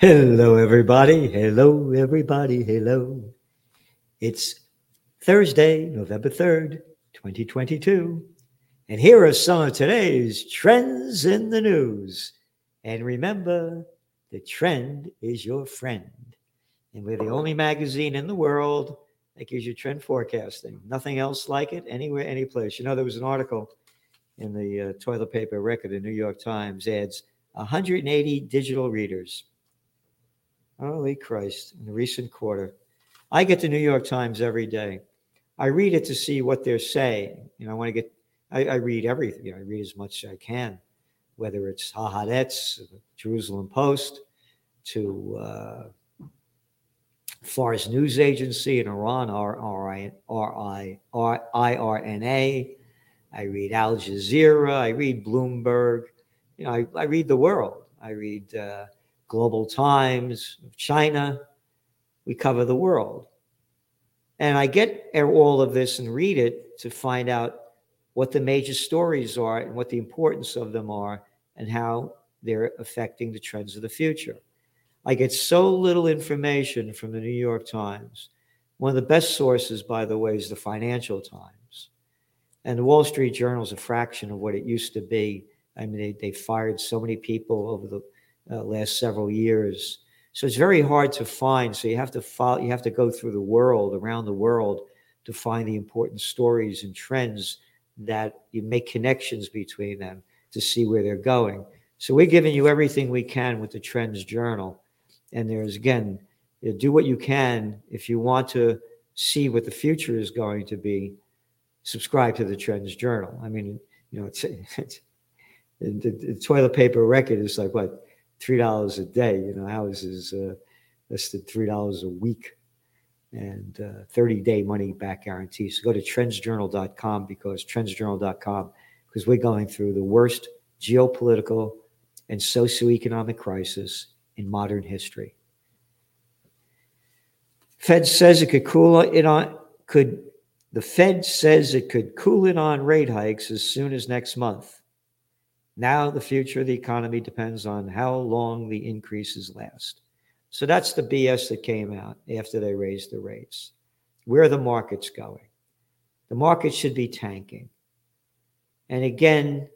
Hello, everybody. Hello, everybody. Hello. It's Thursday, November 3rd, 2022. And here are some of today's trends in the news. And remember, the trend is your friend. And we're the only magazine in the world that gives you trend forecasting. Nothing else like it, anywhere, any place. You know, there was an article in the toilet paper record in New York Times adds 180 digital readers. Holy Christ, in the recent quarter. I get the New York Times every day. I read it to see what they're saying. You know, I read everything. You know, I read as much as I can, whether it's Haaretz, Jerusalem Post, to Fars News Agency in Iran, IRNA. I read Al Jazeera. I read Bloomberg. You know, I read the world. I read Global Times of China. We cover the world. And I get all of this and read it to find out what the major stories are and what the importance of them are and how they're affecting the trends of the future. I get so little information from the New York Times. One of the best sources, by the way, is the Financial Times. And the Wall Street Journal is a fraction of what it used to be. I mean, they fired so many people over the last several years. So it's very hard to find. So you have to follow, you have to go through the world, around the world, to find the important stories and trends that you make connections between them to see where they're going. So we're giving you everything we can with the Trends Journal. And there's, again, you do what you can. If you want to see what the future is going to be, subscribe to the Trends Journal. I mean, you know, it's the toilet paper record is like, what, $3 a day, you know, ours is less than $3 a week and 30-day money-back guarantee. So go to TrendsJournal.com because we're going through the worst geopolitical and socioeconomic crisis in modern history. The Fed says it could cool it on rate hikes as soon as next month. Now the future of the economy depends on how long the increases last. So that's the BS that came out after they raised the rates. Where are the markets going? The market should be tanking. And again,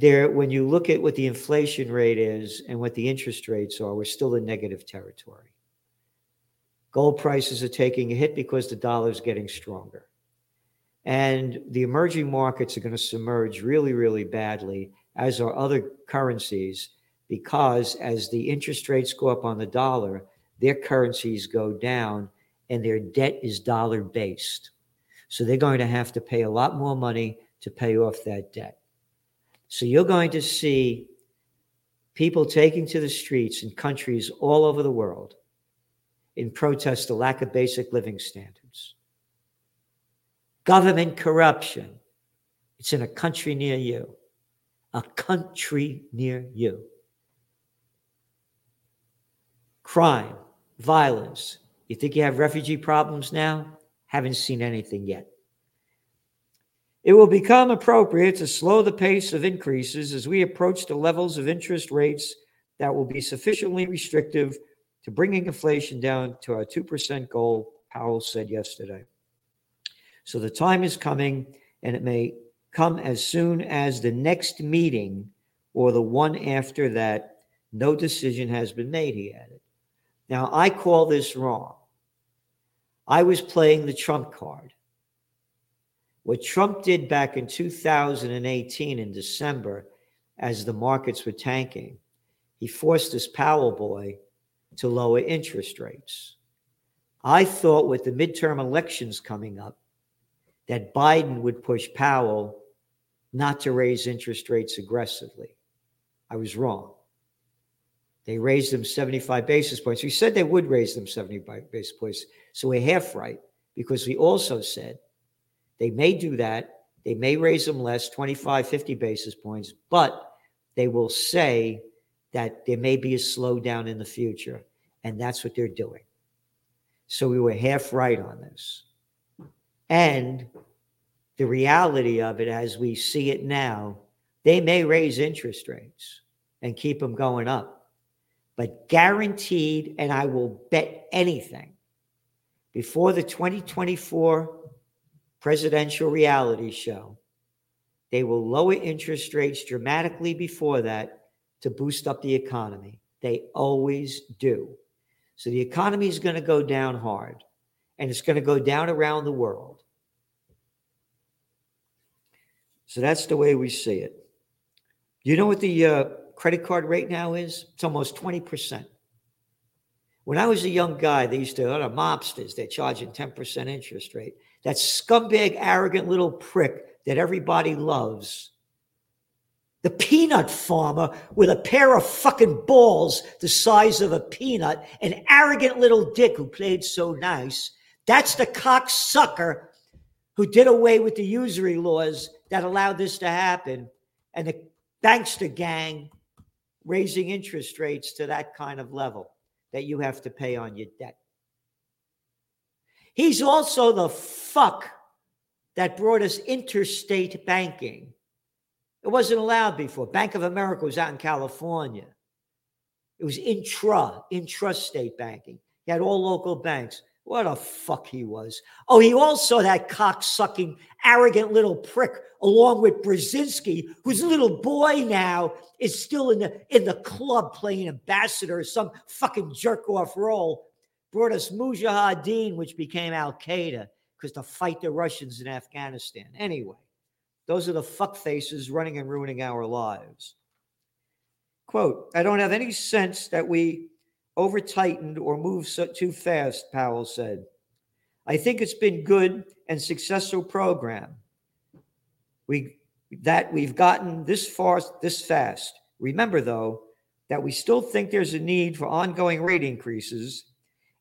when you look at what the inflation rate is and what the interest rates are, we're still in negative territory. Gold prices are taking a hit because the dollar is getting stronger. And the emerging markets are going to submerge really, really badly, as are other currencies, because as the interest rates go up on the dollar, their currencies go down and their debt is dollar-based. So they're going to have to pay a lot more money to pay off that debt. So you're going to see people taking to the streets in countries all over the world in protest of lack of basic living standards. Government corruption. It's in a country near you. A country near you. Crime, violence. You think you have refugee problems now? Haven't seen anything yet. It will become appropriate to slow the pace of increases as we approach the levels of interest rates that will be sufficiently restrictive to bringing inflation down to our 2% goal, Powell said yesterday. So the time is coming, and it may come as soon as the next meeting or the one after that. No decision has been made, he added. Now, I call this wrong. I was playing the Trump card. What Trump did back in 2018 in December, as the markets were tanking, he forced this Powell boy to lower interest rates. I thought with the midterm elections coming up, that Biden would push Powell not to raise interest rates aggressively. I was wrong. They raised them 75 basis points. We said they would raise them 75 basis points, so we're half right, because we also said they may do that. They may raise them less, 25, 50 basis points, but they will say that there may be a slowdown in the future, and that's what they're doing. So we were half right on this. And the reality of it, as we see it now, they may raise interest rates and keep them going up. but guaranteed, and I will bet anything, before the 2024 presidential reality show, they will lower interest rates dramatically before that to boost up the economy. They always do. So the economy is going to go down hard, and it's going to go down around the world. So that's the way we see it. You know what the credit card rate now is? It's almost 20%. When I was a young guy, they used to, oh, the mobsters, they're charging 10% interest rate. That scumbag, arrogant little prick that everybody loves. The peanut farmer with a pair of fucking balls the size of a peanut, an arrogant little dick who played so nice. That's the cocksucker who did away with the usury laws that allowed this to happen, and the bankster gang raising interest rates to that kind of level that you have to pay on your debt. He's also the fuck that brought us interstate banking. It wasn't allowed before. Bank of America was out in California. It was intrastate banking. He had all local banks. What a fuck he was. Oh, he also, that cocksucking, arrogant little prick, along with Brzezinski, whose little boy now is still in the club playing ambassador, some fucking jerk-off role, brought us Mujahideen, which became Al-Qaeda, because to fight the Russians in Afghanistan. Anyway, those are the fuckfaces running and ruining our lives. Quote, I don't have any sense that we over-tightened or moved too fast, Powell said. I think it's been good and successful program. We've gotten this far this fast. Remember, though, that we still think there's a need for ongoing rate increases,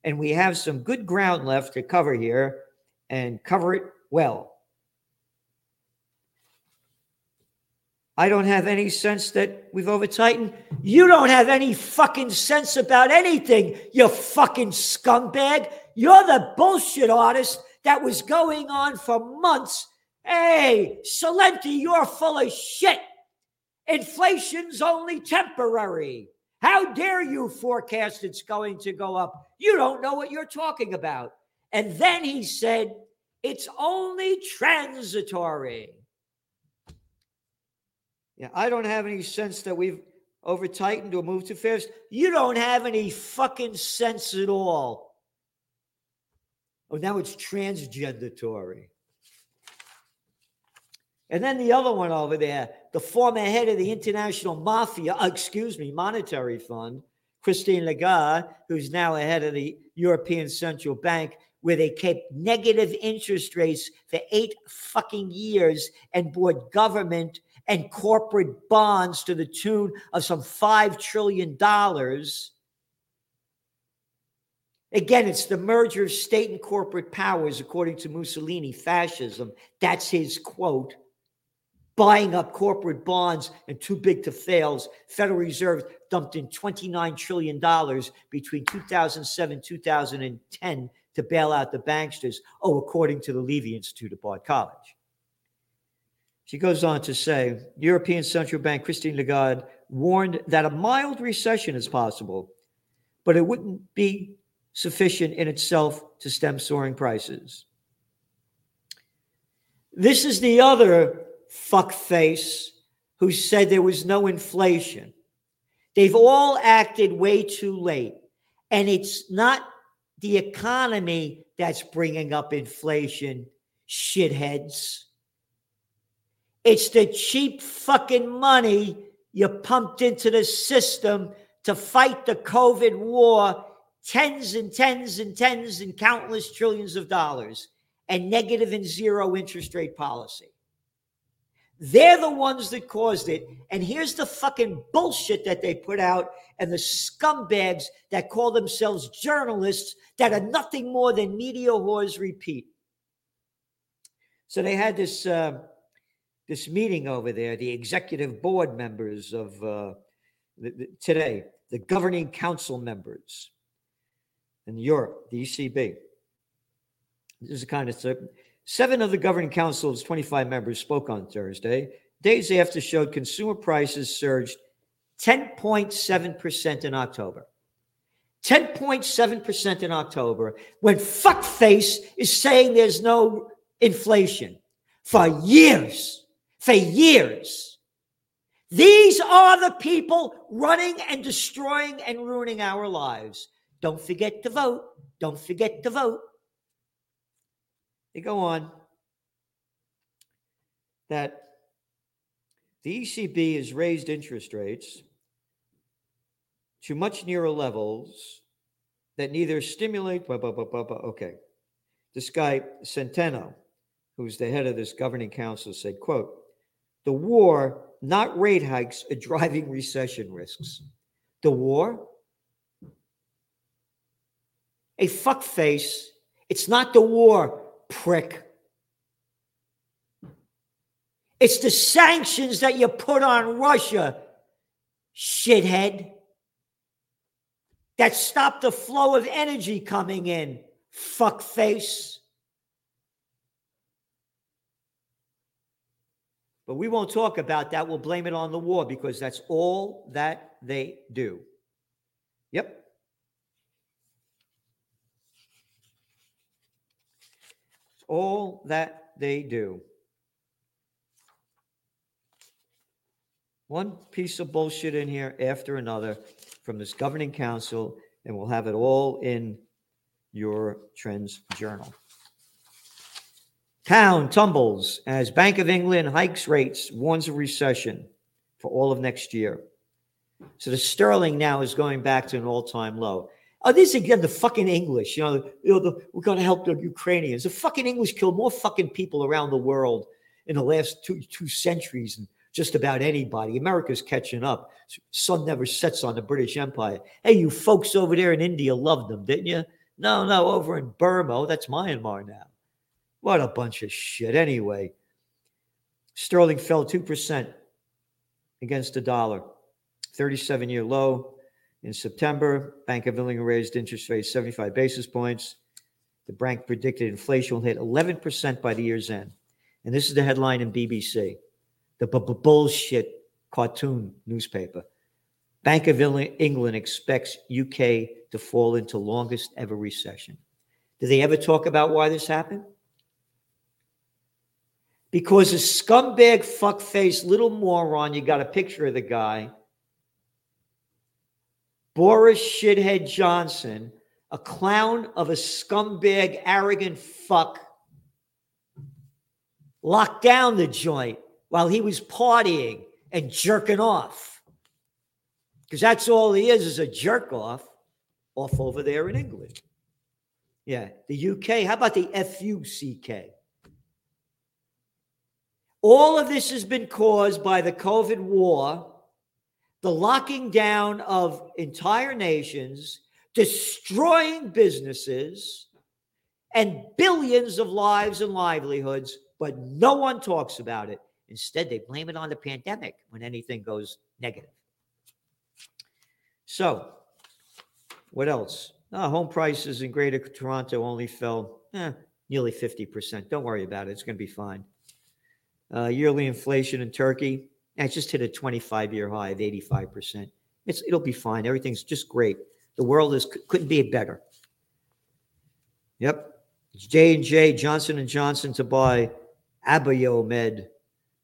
and we have some good ground left to cover here and cover it well. I don't have any sense that we've over-tightened. You don't have any fucking sense about anything, you fucking scumbag. You're the bullshit artist that was going on for months. Hey, Salenti, you're full of shit. Inflation's only temporary. How dare you forecast it's going to go up? You don't know what you're talking about. And then he said, it's only transitory. Yeah, I don't have any sense that we've over-tightened or moved too fast. You don't have any fucking sense at all. Oh, now it's transgendatory. And then the other one over there, the former head of the International Monetary Fund, Christine Lagarde, who's now a head of the European Central Bank, where they kept negative interest rates for 8 fucking years and bought government and corporate bonds to the tune of some $5 trillion. Again, it's the merger of state and corporate powers, according to Mussolini, fascism. That's his quote. Buying up corporate bonds and too big to fail. Federal Reserve dumped in $29 trillion between 2007 and 2010 to bail out the banksters, according to the Levy Institute of Bard College. She goes on to say, European Central Bank Christine Lagarde warned that a mild recession is possible, but it wouldn't be sufficient in itself to stem soaring prices. This is the other fuckface who said there was no inflation. They've all acted way too late, and it's not the economy that's bringing up inflation, shitheads. It's the cheap fucking money you pumped into the system to fight the COVID war, tens and tens and tens and countless trillions of dollars, and negative and zero interest rate policy. They're the ones that caused it. And here's the fucking bullshit that they put out and the scumbags that call themselves journalists that are nothing more than media whores repeat. So they had this... This meeting over there, the executive board members of today, the governing council members in Europe, the ECB. This is the kind of thing. 7 of the governing council's 25 members spoke on Thursday, days after showed consumer prices surged 10.7% in October. 10.7% in October, when fuckface is saying there's no inflation for years, These are the people running and destroying and ruining our lives. Don't forget to vote. Don't forget to vote. They go on that the ECB has raised interest rates to much nearer levels that neither stimulate, okay. This guy, Centeno, who's the head of this governing council, said, quote, the war, not rate hikes, are driving recession risks. The war? A fuckface. It's not the war, prick. It's the sanctions that you put on Russia, shithead, that stopped the flow of energy coming in, fuckface. But we won't talk about that. We'll blame it on the war because that's all that they do. Yep. It's all that they do. One piece of bullshit in here after another from this governing council, and we'll have it all in your Trends Journal. Pound tumbles as Bank of England hikes rates, warns of recession for all of next year. So the sterling now is going back to an all-time low. Oh, this is again the fucking English. We're going to help the Ukrainians. The fucking English killed more fucking people around the world in the last two centuries than just about anybody. America's catching up. Sun never sets on the British Empire. Hey, you folks over there in India loved them, didn't you? No, over in Burma. That's Myanmar now. What a bunch of shit. Anyway, sterling fell 2% against the dollar. 37-year low in September. Bank of England raised interest rates 75 basis points. The bank predicted inflation will hit 11% by the year's end. And this is the headline in BBC. The bullshit cartoon newspaper. Bank of England expects UK to fall into longest ever recession. Did they ever talk about why this happened? Because a scumbag, fuckface, little moron, you got a picture of the guy, Boris shithead Johnson, a clown of a scumbag, arrogant fuck, locked down the joint while he was partying and jerking off. Because that's all he is a jerk off over there in England. Yeah, the UK. How about the F-U-C-K? All of this has been caused by the COVID war, the locking down of entire nations, destroying businesses, and billions of lives and livelihoods, but no one talks about it. Instead, they blame it on the pandemic when anything goes negative. So, what else? Home prices in Greater Toronto only fell nearly 50%. Don't worry about it. It's going to be fine. Yearly inflation in Turkey, it just hit a 25-year high of 85%. It'll be fine. Everything's just great. The world couldn't be better. Yep. It's J&J, Johnson and Johnson to buy AbioMed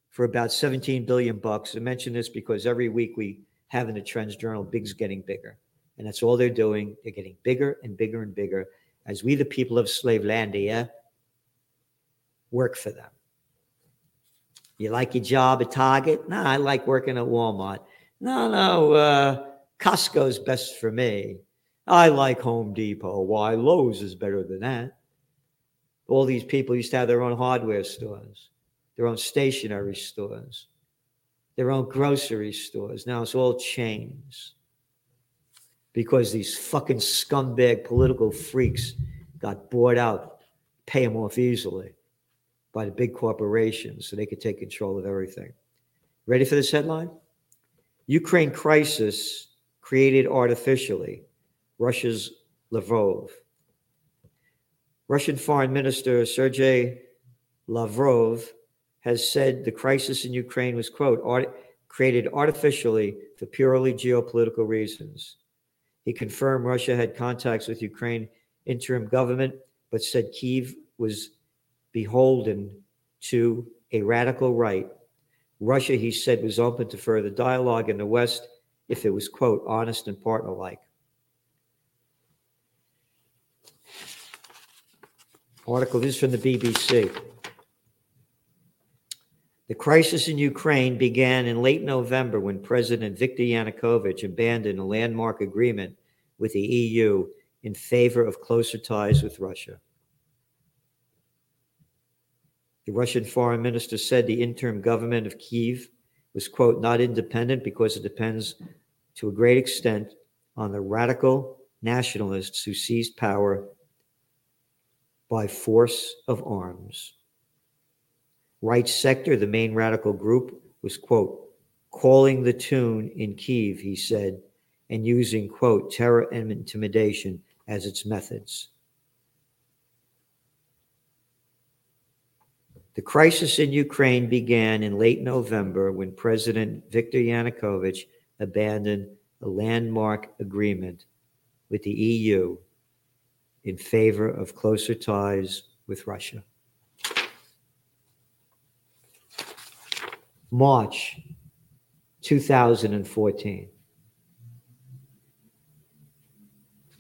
for about $17 billion. I mention this because every week we have in the Trends Journal, big's getting bigger. And that's all they're doing. They're getting bigger and bigger and bigger as we, the people of Slavelandia, work for them. You like your job at Target? No, I like working at Walmart. No, Costco's best for me. I like Home Depot. Why, Lowe's is better than that. All these people used to have their own hardware stores, their own stationery stores, their own grocery stores. Now it's all chains because these fucking scumbag political freaks got bought out, pay them off easily by the big corporations so they could take control of everything. Ready for this headline? Ukraine crisis created artificially. Russia's Lavrov. Russian Foreign Minister Sergei Lavrov has said the crisis in Ukraine was, quote, created artificially for purely geopolitical reasons. He confirmed Russia had contacts with Ukraine interim government, but said Kyiv was beholden to a radical right. Russia, he said, was open to further dialogue in the West if it was, quote, honest and partner-like. Article, this is from the BBC. The crisis in Ukraine began in late November when President Viktor Yanukovych abandoned a landmark agreement with the EU in favor of closer ties with Russia. The Russian foreign minister said the interim government of Kyiv was, quote, not independent because it depends to a great extent on the radical nationalists who seized power by force of arms. Right sector, the main radical group, was, quote, calling the tune in Kyiv, he said, and using, quote, terror and intimidation as its methods. The crisis in Ukraine began in late November when President Viktor Yanukovych abandoned a landmark agreement with the EU in favor of closer ties with Russia. March 2014.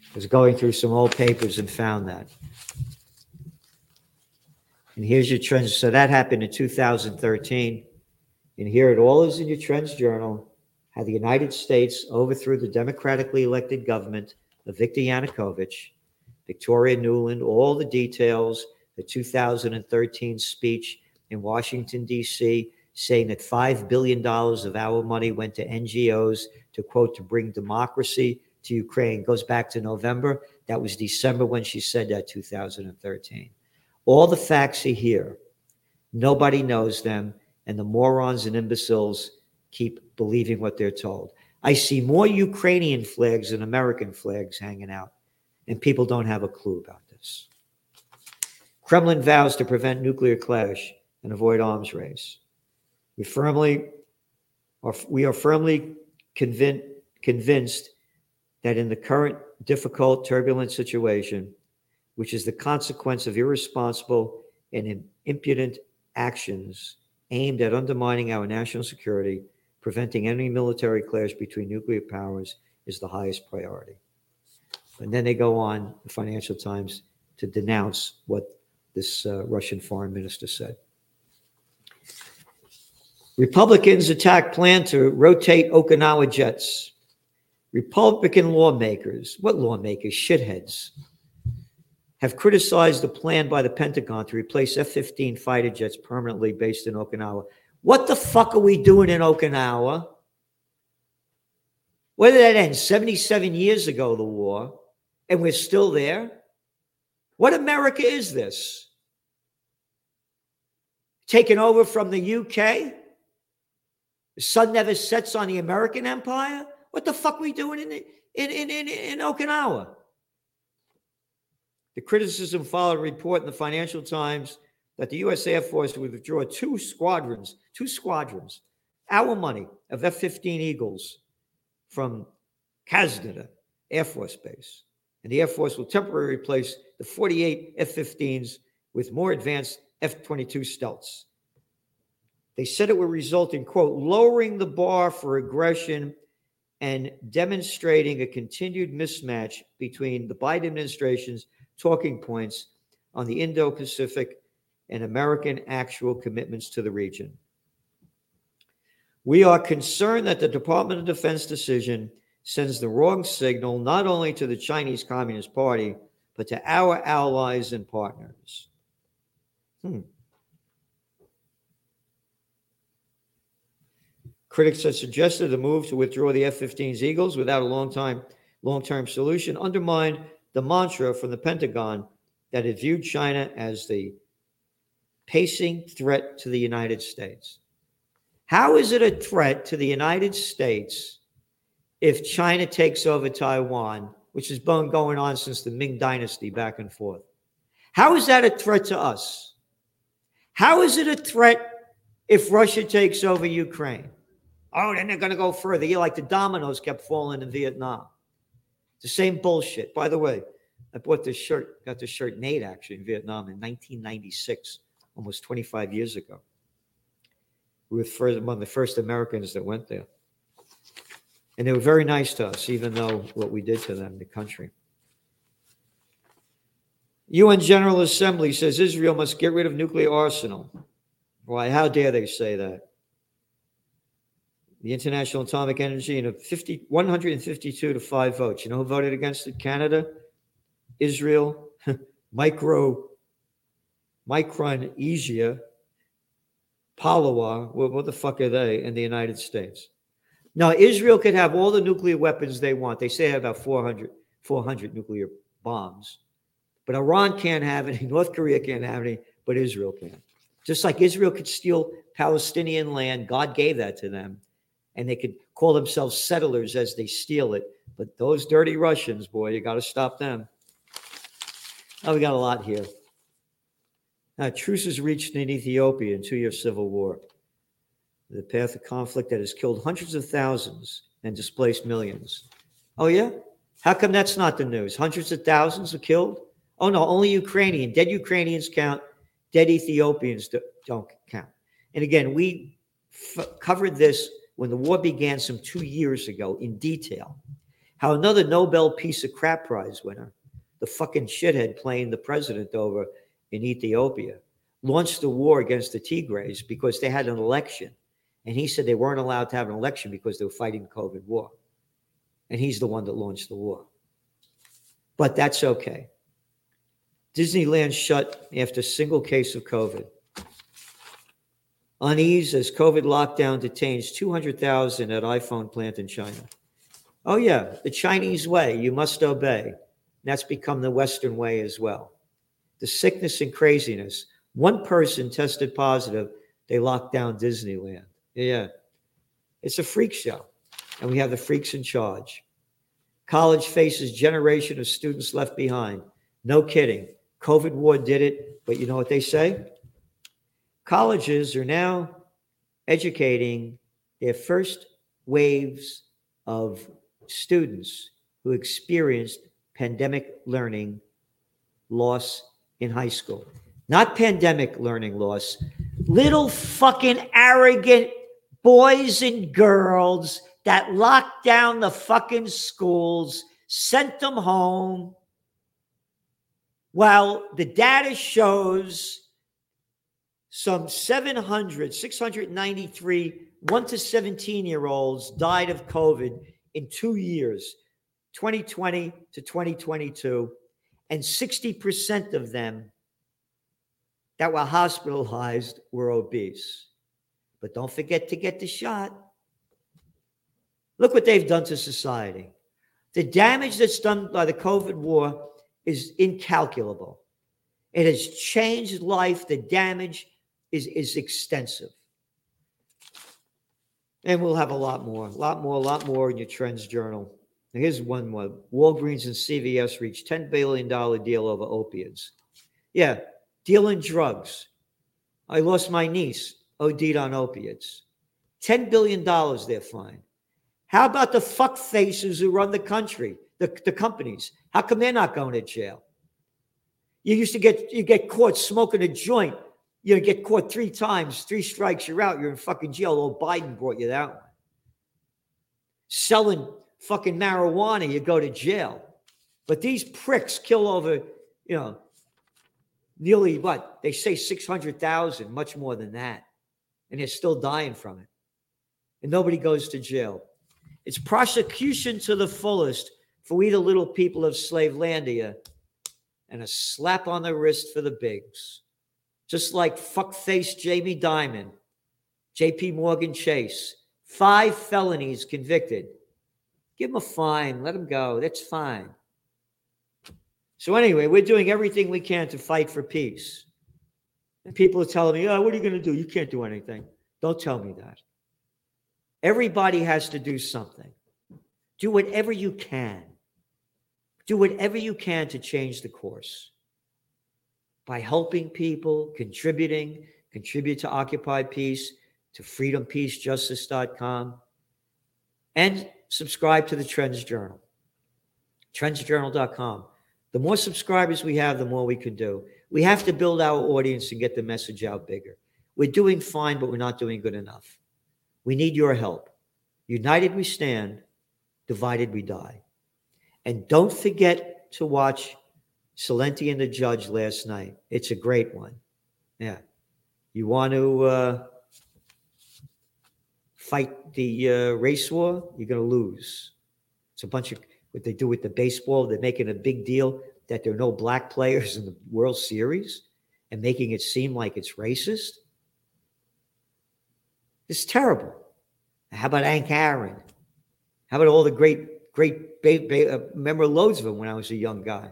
I was going through some old papers and found that. And here's your trends. So that happened in 2013. And here it all is in your Trends Journal, how the United States overthrew the democratically elected government of Viktor Yanukovych, Victoria Nuland, all the details, the 2013 speech in Washington, D.C., saying that $5 billion of our money went to NGOs to, quote, to bring democracy to Ukraine. Goes back to November. That was December when she said that, 2013. All the facts are here. Nobody knows them, and the morons and imbeciles keep believing what they're told. I see more Ukrainian flags than American flags hanging out, and people don't have a clue about this. Kremlin vows to prevent nuclear clash and avoid arms race. We are firmly convinced that in the current difficult, turbulent situation, which is the consequence of irresponsible and impudent actions aimed at undermining our national security, preventing any military clash between nuclear powers is the highest priority. And then they go on, the Financial Times, to denounce what this Russian foreign minister said. Republicans attack plan to rotate Okinawa jets. Republican lawmakers, what lawmakers, shitheads, have criticized the plan by the Pentagon to replace F-15 fighter jets permanently based in Okinawa. What the fuck are we doing in Okinawa? Where did that end? 77 years ago, the war, and we're still there? What America is this? Taken over from the UK? The sun never sets on the American empire? What the fuck are we doing in Okinawa? The criticism followed a report in the Financial Times that the U.S. Air Force would withdraw two squadrons, our money, of F-15 Eagles from Kadena Air Force Base. And the Air Force will temporarily replace the 48 F-15s with more advanced F-22 stealths. They said it would result in, quote, lowering the bar for aggression and demonstrating a continued mismatch between the Biden administration's talking points on the Indo-Pacific and American actual commitments to the region. We are concerned that the Department of Defense decision sends the wrong signal not only to the Chinese Communist Party, but to our allies and partners. Critics have suggested the move to withdraw the F-15's Eagles without a long-term solution undermined the mantra from the Pentagon that it viewed China as the pacing threat to the United States. How is it a threat to the United States if China takes over Taiwan, which has been going on since the Ming Dynasty back and forth? How is that a threat to us? How is it a threat if Russia takes over Ukraine? Oh, then they're going to go further. Yeah, like the dominoes kept falling in Vietnam. The same bullshit. By the way, I bought this shirt, got this shirt made actually in Vietnam in 1996, almost 25 years ago. We were among the first Americans that went there. And they were very nice to us, even though what we did to them, the country. UN General Assembly says Israel must get rid of nuclear arsenal. Why, how dare they say that? The International Atomic Energy in a 152 to 5 votes. You know who voted against it? Canada, Israel, Micronesia, Palawan, what the fuck are they, and the United States. Now, Israel could have all the nuclear weapons they want. They say they have about 400 nuclear bombs. But Iran can't have any, North Korea can't have any, but Israel can. Just like Israel could steal Palestinian land, God gave that to them. And they could call themselves settlers as they steal it. But those dirty Russians, boy, you got to stop them. Oh, we got a lot here. Truce is reached in Ethiopia in two-year civil war. The path of conflict that has killed hundreds of thousands and displaced millions. Oh, yeah? How come that's not the news? Hundreds of thousands are killed? Oh, no, only Ukrainian. Dead Ukrainians count. Dead Ethiopians don't count. And again, we covered this when the war began some 2 years ago in detail, how another Nobel piece of crap prize winner, the fucking shithead playing the president over in Ethiopia, launched the war against the Tigrays because they had an election. And he said they weren't allowed to have an election because they were fighting the COVID war. And he's the one that launched the war. But that's okay. Disneyland shut after single case of COVID. Unease as COVID lockdown detains 200,000 at iPhone plant in China. Oh, yeah, the Chinese way, you must obey. That's become the Western way as well. The sickness and craziness. One person tested positive, they locked down Disneyland. Yeah, it's a freak show. And we have the freaks in charge. College faces generation of students left behind. No kidding. COVID war did it, but you know what they say? Colleges are now educating their first waves of students who experienced pandemic learning loss in high school. Not pandemic learning loss. Little fucking arrogant boys and girls that locked down the fucking schools, sent them home. Well, the data shows some 693 1 to 17-year-olds died of COVID in 2 years, 2020 to 2022, and 60% of them that were hospitalized were obese. But don't forget to get the shot. Look what they've done to society. The damage that's done by the COVID war is incalculable. It has changed life. The damage is extensive. And we'll have a lot more in your Trends Journal. Now here's one more. Walgreens and CVS reached $10 billion deal over opiates. Yeah, dealing drugs. I lost my niece, OD'd on opiates. $10 billion they're fine. How about the fuck faces who run the country, the companies? How come they're not going to jail? You used to get caught smoking a joint. You get caught 3 times, 3 strikes, you're out. You're in fucking jail. Old Biden brought you that one. Selling fucking marijuana, you go to jail. But these pricks kill over, nearly what? They say 600,000, much more than that. And they're still dying from it. And nobody goes to jail. It's prosecution to the fullest. For we, the little people of Slavelandia, and a slap on the wrist for the bigs. Just like fuckface Jamie Dimon, J.P. Morgan Chase, 5 felonies convicted. Give him a fine. Let him go. That's fine. So anyway, we're doing everything we can to fight for peace. And people are telling me, oh, what are you going to do? You can't do anything. Don't tell me that. Everybody has to do something. Do whatever you can. Do whatever you can to change the course by helping people, contribute to Occupy Peace, to freedompeacejustice.com, and subscribe to the Trends Journal, TrendsJournal.com. The more subscribers we have, the more we can do. We have to build our audience and get the message out bigger. We're doing fine, but we're not doing good enough. We need your help. United we stand, divided we die. And don't forget to watch Salenti and the Judge last night. It's a great one. Yeah. You want to fight the race war? You're going to lose. It's a bunch of what they do with the baseball. They're making a big deal that there are no black players in the World Series and making it seem like it's racist. It's terrible. How about Hank Aaron? How about all the great remember loads of them when I was a young guy?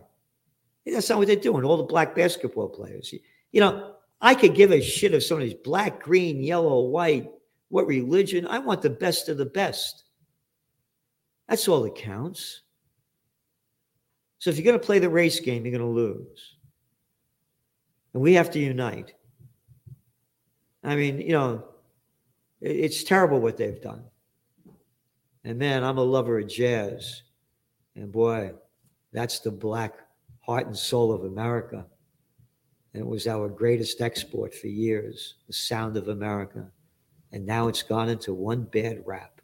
That's not what they're doing. All the black basketball players. You know, I could give a shit if somebody's black, green, yellow, white, what religion. I want the best of the best. That's all that counts. So if you're going to play the race game, you're going to lose. And we have to unite. I mean, you know, it's terrible what they've done. And man, I'm a lover of jazz. And boy, that's the black heart and soul of America. And it was our greatest export for years, the sound of America. And now it's gone into one bad rap.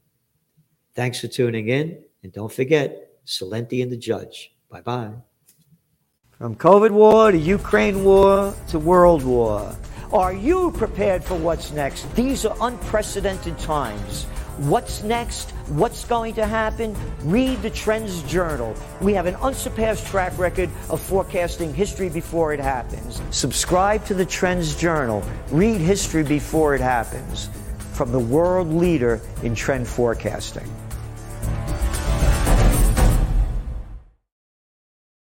Thanks for tuning in. And don't forget, Salenti and the Judge. Bye-bye. From COVID war to Ukraine war to world war. Are you prepared for what's next? These are unprecedented times. What's next? What's going to happen? Read the Trends Journal. We have an unsurpassed track record of forecasting history before it happens. Subscribe to the Trends Journal. Read history before it happens. From the world leader in trend forecasting.